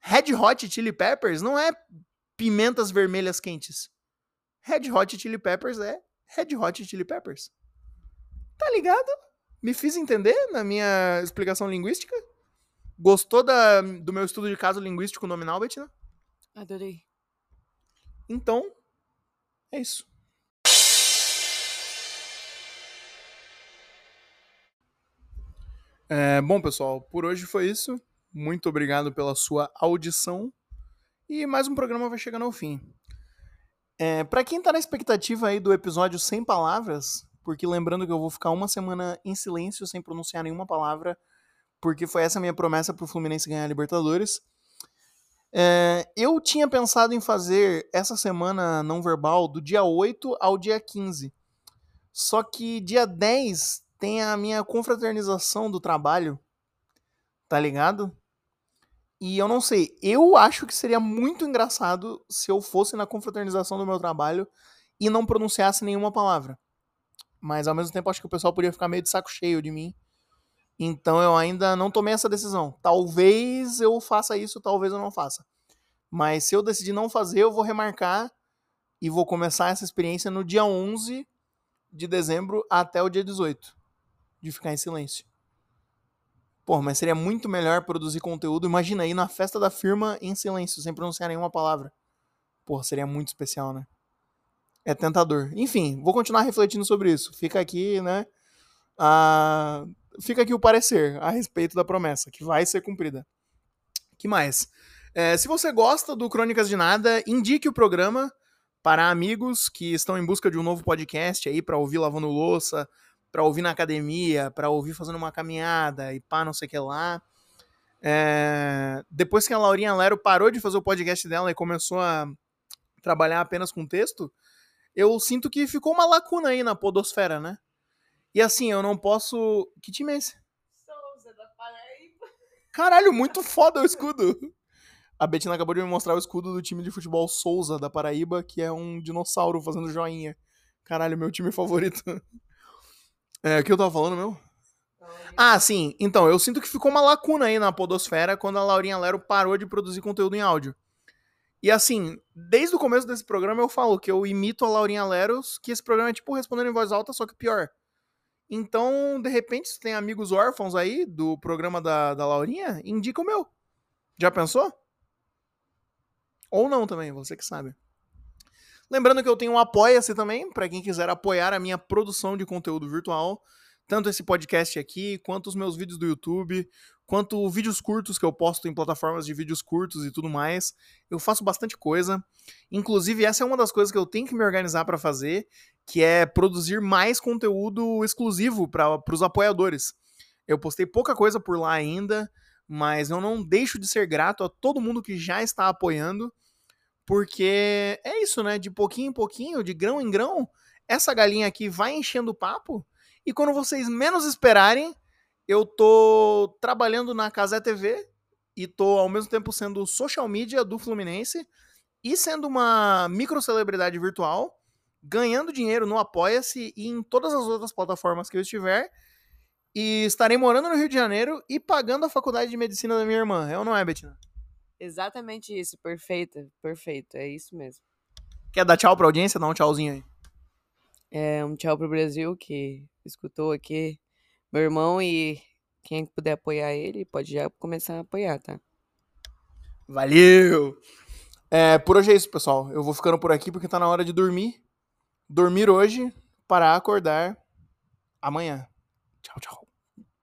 Red Hot Chili Peppers não é pimentas vermelhas quentes. Red Hot Chili Peppers é Red Hot Chili Peppers. Tá ligado? Me fiz entender na minha explicação linguística? Gostou do meu estudo de caso linguístico nominal, Bettina? Adorei. Então, é isso. Bom, pessoal, por hoje foi isso. Muito obrigado pela sua audição. E mais um programa vai chegando ao fim. Pra quem tá na expectativa aí do episódio Sem Palavras, porque lembrando que eu vou ficar uma semana em silêncio sem pronunciar nenhuma palavra, porque foi essa a minha promessa pro Fluminense ganhar a Libertadores. Eu tinha pensado em fazer essa semana não verbal do dia 8 ao dia 15. Só que dia 10 tem a minha confraternização do trabalho. Tá ligado? E eu não sei, eu acho que seria muito engraçado se eu fosse na confraternização do meu trabalho e não pronunciasse nenhuma palavra. Mas ao mesmo tempo acho que o pessoal podia ficar meio de saco cheio de mim. Então eu ainda não tomei essa decisão. Talvez eu faça isso, talvez eu não faça. Mas se eu decidir não fazer, eu vou remarcar e vou começar essa experiência no dia 11 de dezembro até o dia 18. De ficar em silêncio. Pô, mas seria muito melhor produzir conteúdo. Imagina aí na festa da firma em silêncio, sem pronunciar nenhuma palavra. Pô, seria muito especial, né? É tentador. Enfim, vou continuar refletindo sobre isso. Fica aqui, né? Fica aqui o parecer a respeito da promessa, que vai ser cumprida. Que mais? Se você gosta do Crônicas de Nada, indique o programa para amigos que estão em busca de um novo podcast aí para ouvir lavando louça, para ouvir na academia, para ouvir fazendo uma caminhada e pá, não sei o que lá. Depois que a Laurinha Lero parou de fazer o podcast dela e começou a trabalhar apenas com texto, eu sinto que ficou uma lacuna aí na podosfera, né? E assim, eu não posso... Que time é esse? Souza da Paraíba. Caralho, muito foda o escudo. A Bettina acabou de me mostrar o escudo do time de futebol Souza da Paraíba, que é um dinossauro fazendo joinha. Caralho, meu time favorito. O que eu tava falando, meu? Ah, sim. Então, eu sinto que ficou uma lacuna aí na podosfera quando a Laurinha Lero parou de produzir conteúdo em áudio. E assim, desde o começo desse programa eu falo que eu imito a Laurinha Leros, que esse programa é tipo Respondendo em Voz Alta, só que pior. Então, de repente, se tem amigos órfãos aí do programa da Laurinha, indica o meu. Já pensou? Ou não também, você que sabe. Lembrando que eu tenho um Apoia-se também, para quem quiser apoiar a minha produção de conteúdo virtual, tanto esse podcast aqui, quanto os meus vídeos do YouTube, quanto vídeos curtos que eu posto em plataformas de vídeos curtos e tudo mais. Eu faço bastante coisa. Inclusive, essa é uma das coisas que eu tenho que me organizar para fazer, que é produzir mais conteúdo exclusivo para os apoiadores. Eu postei pouca coisa por lá ainda, mas eu não deixo de ser grato a todo mundo que já está apoiando, porque é isso, né? De pouquinho em pouquinho, de grão em grão, essa galinha aqui vai enchendo o papo, e quando vocês menos esperarem, eu tô trabalhando na Casé TV e tô ao mesmo tempo sendo social media do Fluminense e sendo uma microcelebridade virtual, ganhando dinheiro no Apoia-se e em todas as outras plataformas que eu estiver, e estarei morando no Rio de Janeiro e pagando a faculdade de medicina da minha irmã. É ou não é, Bettina? Exatamente isso, perfeito, perfeito, é isso mesmo. Quer dar tchau pra audiência? Dá um tchauzinho aí. Um tchau pro Brasil que escutou aqui. Meu irmão e quem puder apoiar ele, pode já começar a apoiar, tá? Valeu! Por hoje é isso, pessoal. Eu vou ficando por aqui porque tá na hora de dormir. Dormir hoje para acordar amanhã. Tchau, tchau.